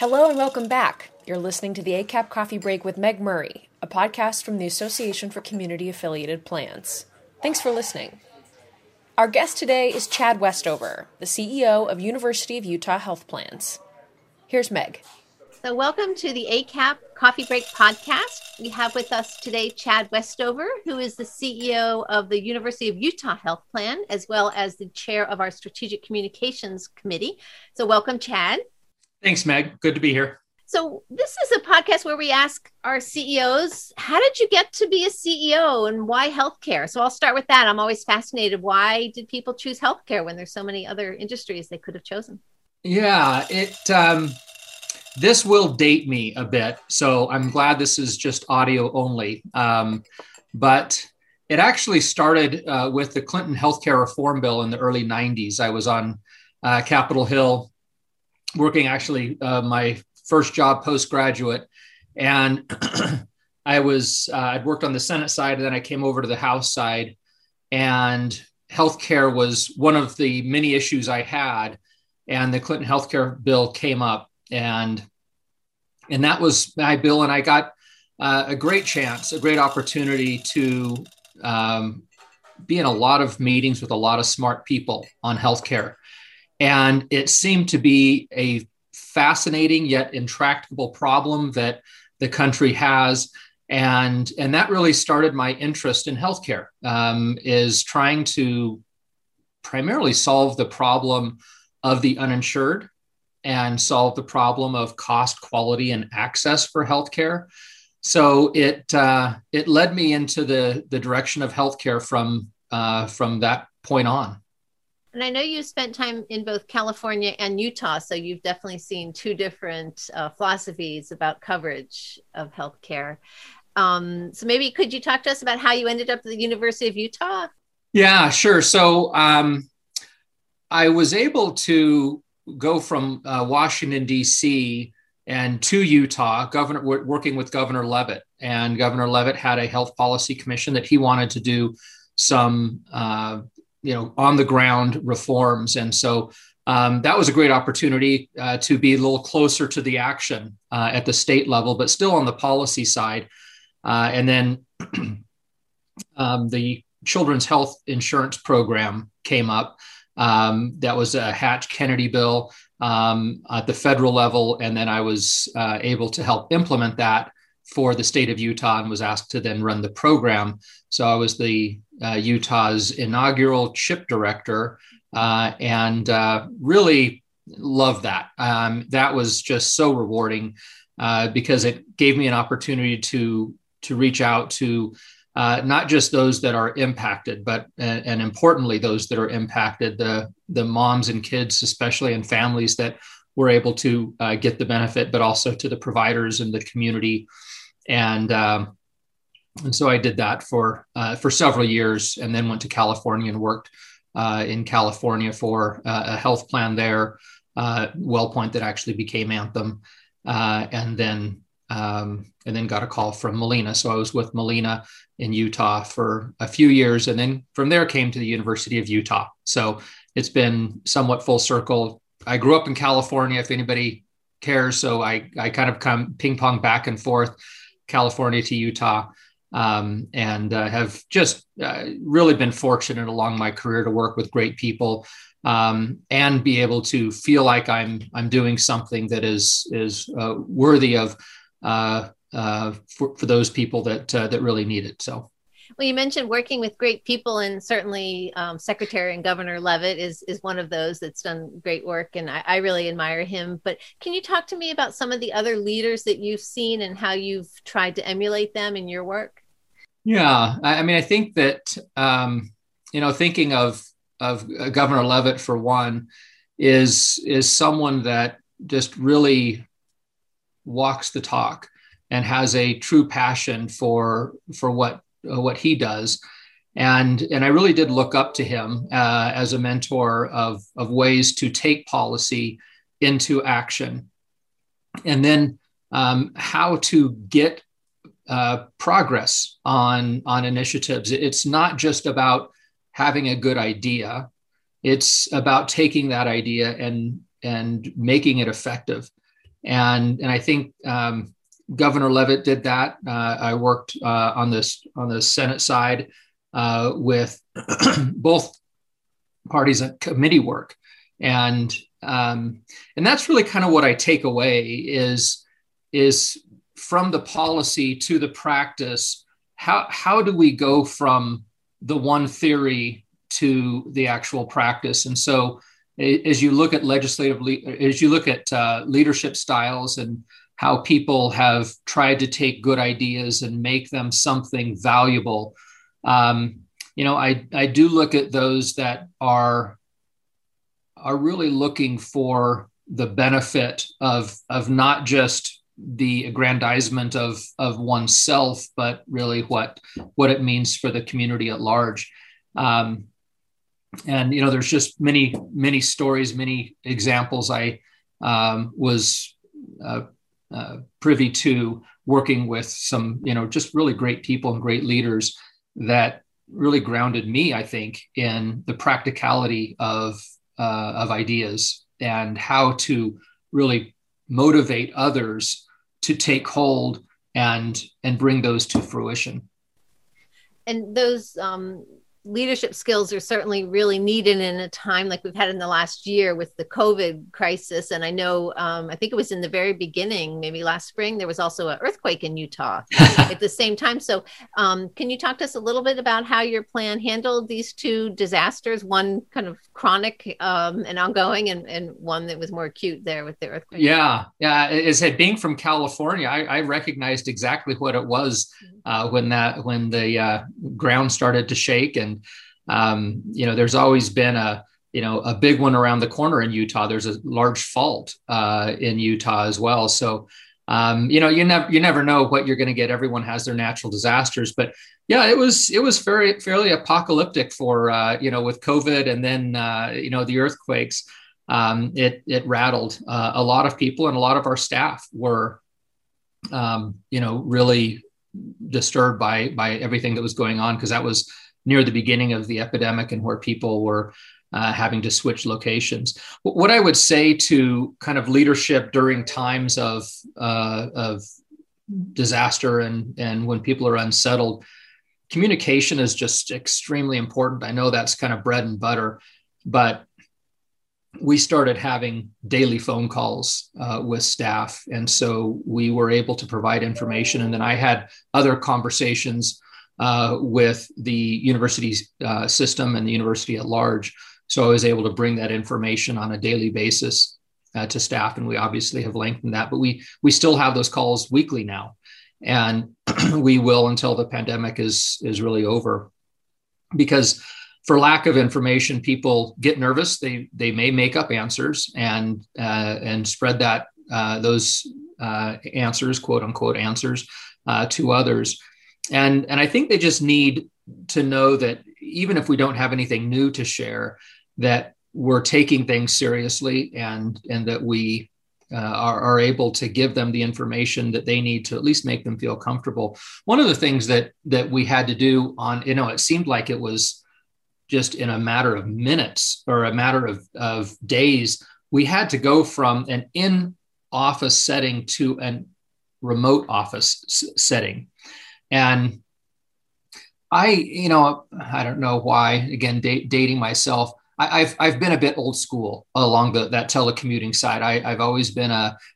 Hello and welcome back. You're listening to the ACAP Coffee Break with Meg Murray, a podcast from the Association for Community-Affiliated Plans. Thanks for listening. Our guest today is Chad Westover, the CEO of University of Utah Health Plans. Here's Meg. So welcome to the ACAP Coffee Break podcast. We have with us today Chad Westover, who is the CEO of the University of Utah Health Plan, as well as the chair of our Strategic Communications Committee. So welcome, Chad. Thanks, Meg. Good to be here. So this is a podcast where we ask our CEOs, how did you get to be a CEO and why healthcare? So I'll start with that. I'm always fascinated. Why did people choose healthcare when there's so many other industries they could have chosen? Yeah, this will date me a bit, so I'm glad this is just audio only. But it actually started with the Clinton healthcare reform bill in the early 90s. I was on Capitol Hill working actually my first job postgraduate, and I'd worked on the Senate side, and then I came over to the House side, and healthcare was one of the many issues I had, and the Clinton healthcare bill came up. And that was my bill, and I got a great opportunity to be in a lot of meetings with a lot of smart people on healthcare. And it seemed to be a fascinating yet intractable problem that the country has. And that really started my interest in healthcare, is trying to primarily solve the problem of the uninsured and solve the problem of cost, quality, and access for healthcare. So it led me into the direction of healthcare from that point on. And I know you spent time in both California and Utah, so you've definitely seen two different philosophies about coverage of healthcare. So maybe could you talk to us about how you ended up at the University of Utah? Yeah, sure. So I was able to go from Washington, D.C. and to Utah, working with Governor Leavitt. And Governor Leavitt had a health policy commission that he wanted to do some, on the ground reforms. And so that was a great opportunity to be a little closer to the action at the state level, but still on the policy side. And then the Children's Health Insurance Program came up. That was a Hatch-Kennedy bill at the federal level, and then I was able to help implement that for the state of Utah and was asked to then run the program. So I was the Utah's inaugural CHIP director and really loved that. That was just so rewarding because it gave me an opportunity to reach out to not just those that are impacted, but, and importantly, those that are impacted, the moms and kids, especially, and families that were able to get the benefit, but also to the providers and the community. And so I did that for several years, and then went to California and worked in California for a health plan there, Wellpoint, that actually became Anthem, and then got a call from Molina. So I was with Molina in Utah for a few years, and then from there came to the University of Utah. So it's been somewhat full circle. I grew up in California, if anybody cares. So I kind of come ping pong back and forth, California to Utah, and have just really been fortunate along my career to work with great people and be able to feel like I'm doing something that is worthy of for those people that really need it. So, well, you mentioned working with great people, and certainly Secretary and Governor Leavitt is one of those that's done great work, and I really admire him. But can you talk to me about some of the other leaders that you've seen and how you've tried to emulate them in your work? Yeah, I mean, I think that thinking of Governor Leavitt for one is someone that just really walks the talk and has a true passion for what he does. And I really did look up to him as a mentor of ways to take policy into action, and then how to get progress on initiatives. It's not just about having a good idea. It's about taking that idea and making it effective. And I think Governor Leavitt did that. I worked on the Senate side with both parties at committee work, and that's really kind of what I take away is from the policy to the practice. How do we go from the one theory to the actual practice? And so, as you look at leadership styles and how people have tried to take good ideas and make them something valuable, I do look at those that are really looking for the benefit of not just the aggrandizement of oneself, but really what it means for the community at large. And there's just many stories, many examples. I was privy to working with some, just really great people and great leaders that really grounded me, I think, in the practicality of ideas and how to really motivate others to take hold and bring those to fruition. And those leadership skills are certainly really needed in a time like we've had in the last year with the COVID crisis. And I know, I think it was in the very beginning, maybe last spring, there was also an earthquake in Utah at the same time. So can you talk to us a little bit about how your plan handled these two disasters, one kind of chronic and ongoing and one that was more acute there with the earthquake? Yeah. As being from California, I recognized exactly what it was when the ground started to shake. And, there's always been a big one around the corner in Utah. There's a large fault in Utah as well. So, you never know what you're going to get. Everyone has their natural disasters, but yeah, it was fairly apocalyptic for, with COVID and then, the earthquakes. It rattled a lot of people, and a lot of our staff were, really disturbed by everything that was going on, because that was near the beginning of the epidemic and where people were having to switch locations. What I would say to kind of leadership during times of disaster and when people are unsettled, communication is just extremely important. I know that's kind of bread and butter, but we started having daily phone calls with staff. And so we were able to provide information. And then I had other conversations with the university system and the university at large. So I was able to bring that information on a daily basis to staff. And we obviously have lengthened that, but we still have those calls weekly now. And we will until the pandemic is really over. Because for lack of information, people get nervous. They may make up answers and spread that those answers, quote unquote answers, to others. And I think they just need to know that even if we don't have anything new to share, that we're taking things seriously and that we are able to give them the information that they need to at least make them feel comfortable. One of the things that we had to do on, it seemed like it was just in a matter of minutes or a matter of days, we had to go from an in-office setting to a remote office setting. And I don't know why, again, dating myself, I've been a bit old school along that telecommuting side. I've always been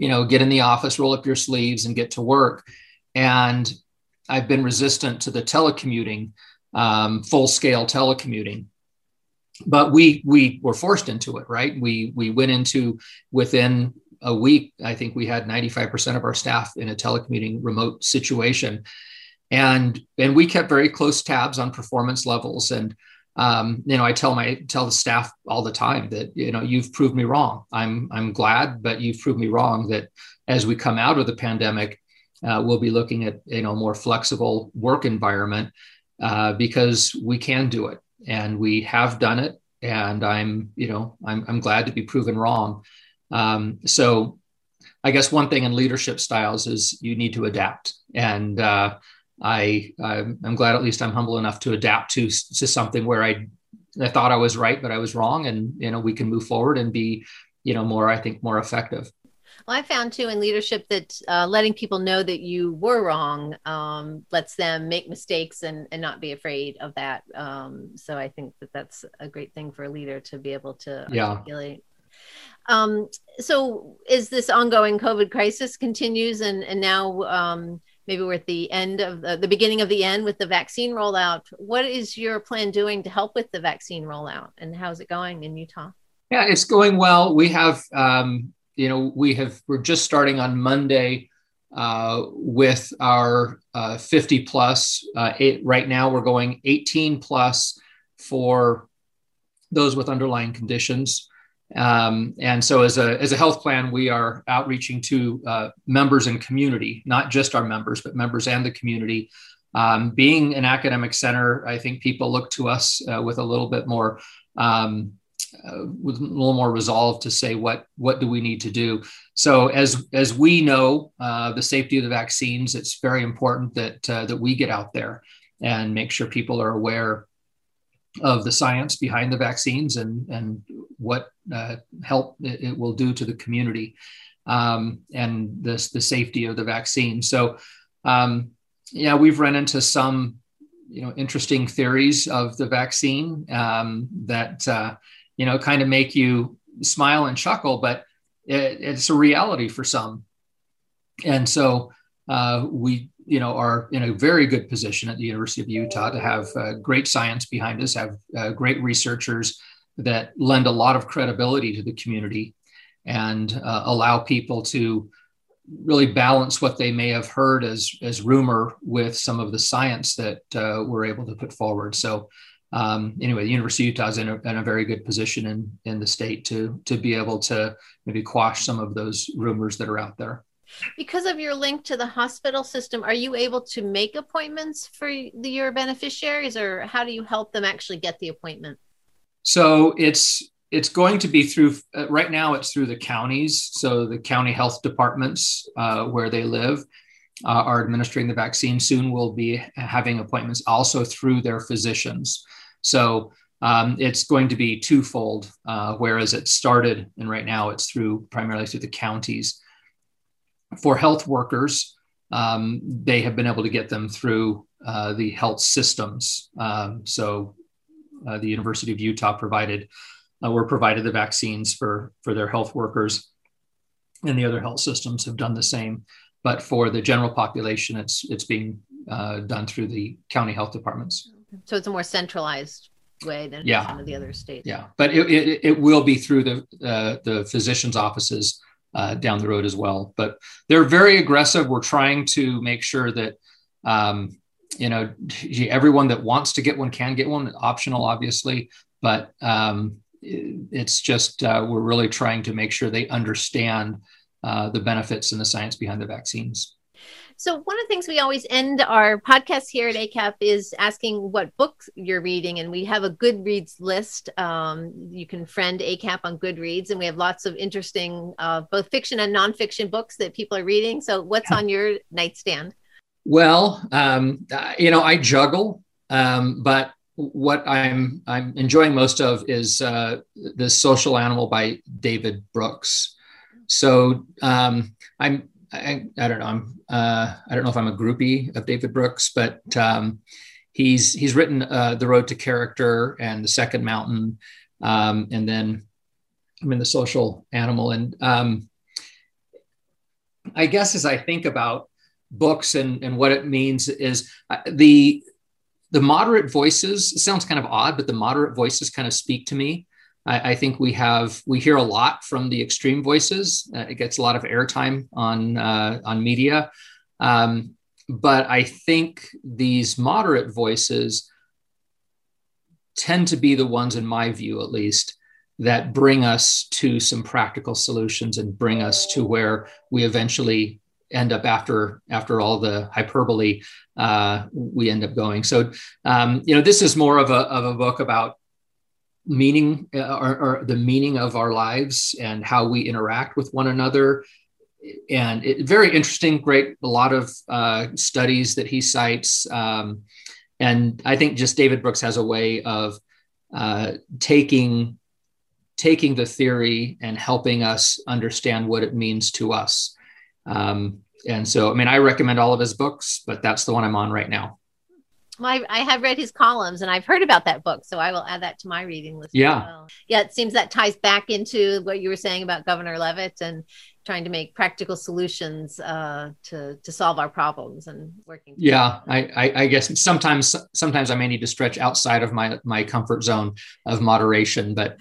get in the office, roll up your sleeves and get to work. And I've been resistant to the telecommuting, full scale telecommuting, but we were forced into it, right? We went into within a week, I think we had 95% of our staff in a telecommuting remote situation. And we kept very close tabs on performance levels. And, I tell the staff all the time that, you've proved me wrong. I'm glad, but you've proved me wrong that as we come out of the pandemic, we'll be looking at, more flexible work environment because we can do it and we have done it. And I'm glad to be proven wrong. So I guess one thing in leadership styles is you need to adapt. And, I'm glad at least I'm humble enough to adapt to something where I thought I was right, but I was wrong. And, we can move forward and be, more effective. Well, I found too in leadership that letting people know that you were wrong lets them make mistakes and not be afraid of that. So I think that that's a great thing for a leader to be able to articulate. So as this ongoing COVID crisis continues and now maybe we're at the end of the beginning of the end with the vaccine rollout, what is your plan doing to help with the vaccine rollout and how's it going in Utah? Yeah, it's going well. We have, we're just starting on Monday with our 50 plus. Right now we're going 18 plus for those with underlying conditions. And so as a health plan, we are outreaching to members and community, not just our members, but members and the community. Being an academic center, I think people look to us with a little bit more resolve to say, what do we need to do? So as we know, the safety of the vaccines, it's very important that we get out there and make sure people are aware of the science behind the vaccines and what help it will do to the community and the safety of the vaccine. So, we've run into some, interesting theories of the vaccine that, kind of make you smile and chuckle, but it's a reality for some. And so we are in a very good position at the University of Utah to have great science behind us, have great researchers that lend a lot of credibility to the community and allow people to really balance what they may have heard as rumor with some of the science that we're able to put forward. So the University of Utah is in a very good position in the state to be able to maybe quash some of those rumors that are out there. Because of your link to the hospital system, are you able to make appointments for your beneficiaries, or how do you help them actually get the appointment? So it's going to be through, right now it's through the counties. So the county health departments where they live are administering the vaccine. Soon we'll be having appointments also through their physicians. So it's going to be twofold, whereas it started, and right now it's primarily through the counties. For health workers, they have been able to get them through the health systems. So the University of Utah provided the vaccines for their health workers, and the other health systems have done the same. But for the general population, it's being done through the county health departments. So it's a more centralized way than some of the other states. Yeah, but it will be through the physicians' offices down the road as well, but they're very aggressive. We're trying to make sure that, everyone that wants to get one can get one. Optional, obviously, but it's just we're really trying to make sure they understand the benefits and the science behind the vaccines. So one of the things we always end our podcast here at ACAP is asking what books you're reading. And we have a Goodreads list. You can friend ACAP on Goodreads. And we have lots of interesting both fiction and nonfiction books that people are reading. So what's on your nightstand? Well, I juggle, but what I'm enjoying most of is The Social Animal by David Brooks. So I don't know if I'm a groupie of David Brooks, but he's written The Road to Character and The Second Mountain, and then I'm in The Social Animal. And I guess as I think about books and what it means is the moderate voices. It sounds kind of odd, but the moderate voices kind of speak to me. I think we hear a lot from the extreme voices. It gets a lot of airtime on media, but I think these moderate voices tend to be the ones, in my view at least, that bring us to some practical solutions and bring us to where we eventually end up after all the hyperbole. We end up going. So this is more of a book about meaning or the meaning of our lives and how we interact with one another. And very interesting, great, a lot of studies that he cites. And I think just David Brooks has a way of taking taking the theory and helping us understand what it means to us. And so, I mean, I recommend all of his books, but that's the one I'm on right now. Well, I have read his columns and I've heard about that book. So I will add that to my reading list. Yeah. As well. Yeah. It seems that ties back into what you were saying about Governor Leavitt and trying to make practical solutions to solve our problems and working. Yeah. I guess sometimes I may need to stretch outside of my comfort zone of moderation, but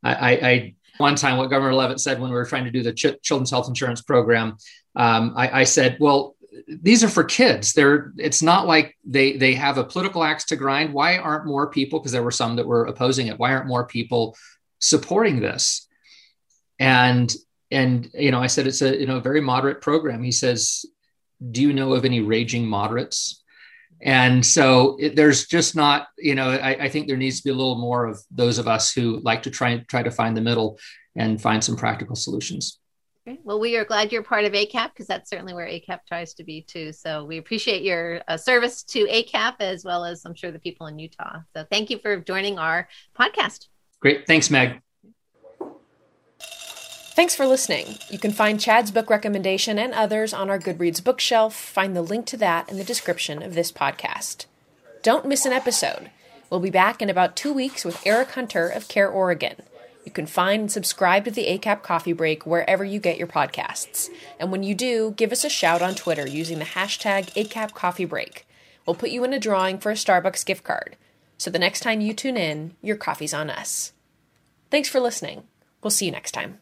one time what Governor Leavitt said when we were trying to do the children's health insurance program, I said, well, these are for kids. It's not like they have a political axe to grind. Why aren't more people, because there were some that were opposing it, why aren't more people supporting this? And you know, I said, it's a very moderate program. He says, do you know of any raging moderates? And so there's just not, I think there needs to be a little more of those of us who like to try to find the middle and find some practical solutions. Great. Well, we are glad you're part of ACAP, because that's certainly where ACAP tries to be too. So we appreciate your service to ACAP, as well as I'm sure the people in Utah. So thank you for joining our podcast. Great. Thanks, Meg. Thanks for listening. You can find Chad's book recommendation and others on our Goodreads bookshelf. Find the link to that in the description of this podcast. Don't miss an episode. We'll be back in about 2 weeks with Eric Hunter of Care Oregon. You can find and subscribe to the ACAP Coffee Break wherever you get your podcasts. And when you do, give us a shout on Twitter using the hashtag ACAP Coffee Break. We'll put you in a drawing for a Starbucks gift card. So the next time you tune in, your coffee's on us. Thanks for listening. We'll see you next time.